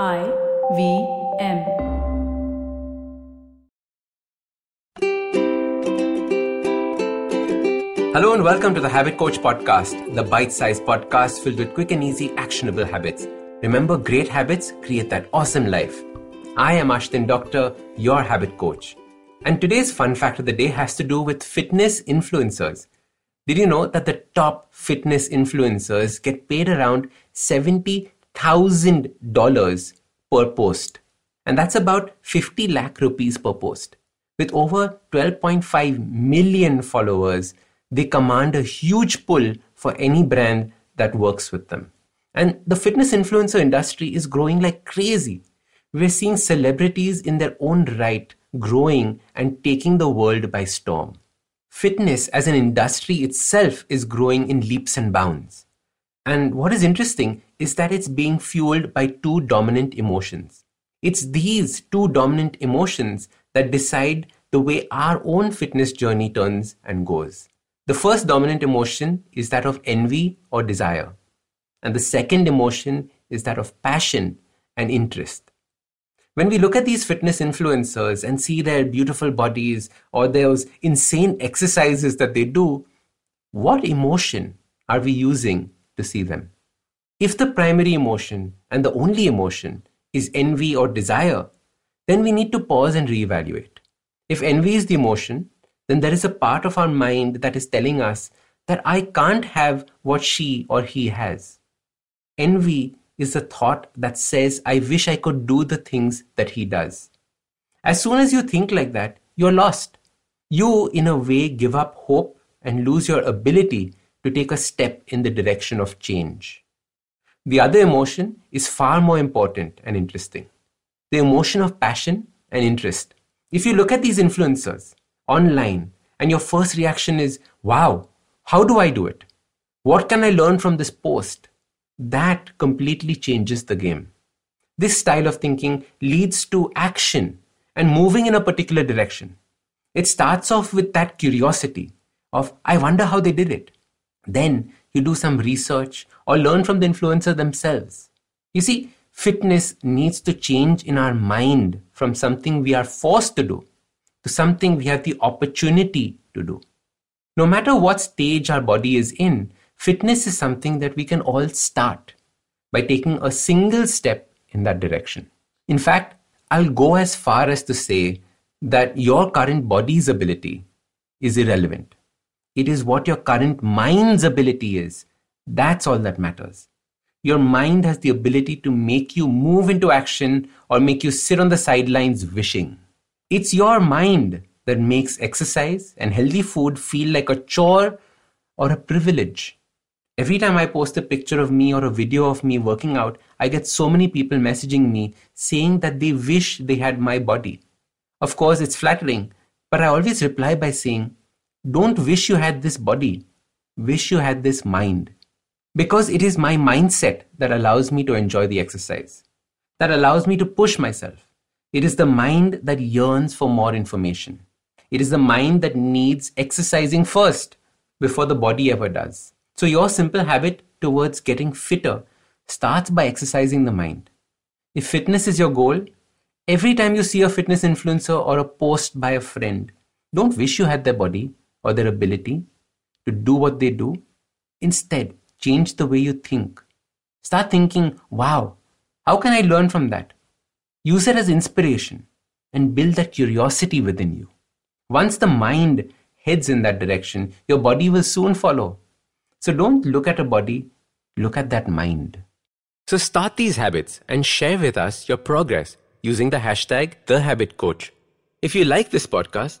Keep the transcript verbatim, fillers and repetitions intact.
I V M. Hello and welcome to the Habit Coach Podcast, the bite-sized podcast filled with quick and easy actionable habits. Remember, great habits create that awesome life. I am Ashdin Doctor, your habit coach. And today's fun fact of the day has to do with fitness influencers. Did you know that the top fitness influencers get paid around seventy thousand dollars per post, and that's about fifty lakh rupees per post? With over twelve point five million followers, they command a huge pull for any brand that works with them. And the fitness influencer industry is growing like crazy. We're seeing celebrities in their own right growing and taking the world by storm. Fitness as an industry itself is growing in leaps and bounds. And what is interesting is that it's being fueled by two dominant emotions. It's these two dominant emotions that decide the way our own fitness journey turns and goes. The first dominant emotion is that of envy or desire. And the second emotion is that of passion and interest. When we look at these fitness influencers and see their beautiful bodies or those insane exercises that they do, what emotion are we using to see them? If the primary emotion and the only emotion is envy or desire, then we need to pause and reevaluate. If envy is the emotion, then there is a part of our mind that is telling us that I can't have what she or he has. Envy is the thought that says, I wish I could do the things that he does. As soon as you think like that, you're lost. You, in a way, give up hope and lose your ability to take a step in the direction of change. The other emotion is far more important and interesting, the emotion of passion and interest. If you look at these influencers online and your first reaction is, wow, how do I do it? What can I learn from this post? That completely changes the game. This style of thinking leads to action and moving in a particular direction. It starts off with that curiosity of, I wonder how they did it. Then you do some research or learn from the influencer themselves. You see, fitness needs to change in our mind from something we are forced to do to something we have the opportunity to do. No matter what stage our body is in, fitness is something that we can all start by taking a single step in that direction. In fact, I'll go as far as to say that your current body's ability is irrelevant. It is what your current mind's ability is. That's all that matters. Your mind has the ability to make you move into action or make you sit on the sidelines wishing. It's your mind that makes exercise and healthy food feel like a chore or a privilege. Every time I post a picture of me or a video of me working out, I get so many people messaging me saying that they wish they had my body. Of course, it's flattering, but I always reply by saying, don't wish you had this body, wish you had this mind. Because it is my mindset that allows me to enjoy the exercise, that allows me to push myself. It is the mind that yearns for more information. It is the mind that needs exercising first before the body ever does. So your simple habit towards getting fitter starts by exercising the mind. If fitness is your goal, every time you see a fitness influencer or a post by a friend, don't wish you had their body or their ability to do what they do. Instead, change the way you think. Start thinking, wow, how can I learn from that? Use it as inspiration and build that curiosity within you. Once the mind heads in that direction, your body will soon follow. So don't look at a body, look at that mind. So start these habits and share with us your progress using the hashtag TheHabitCoach. If you like this podcast,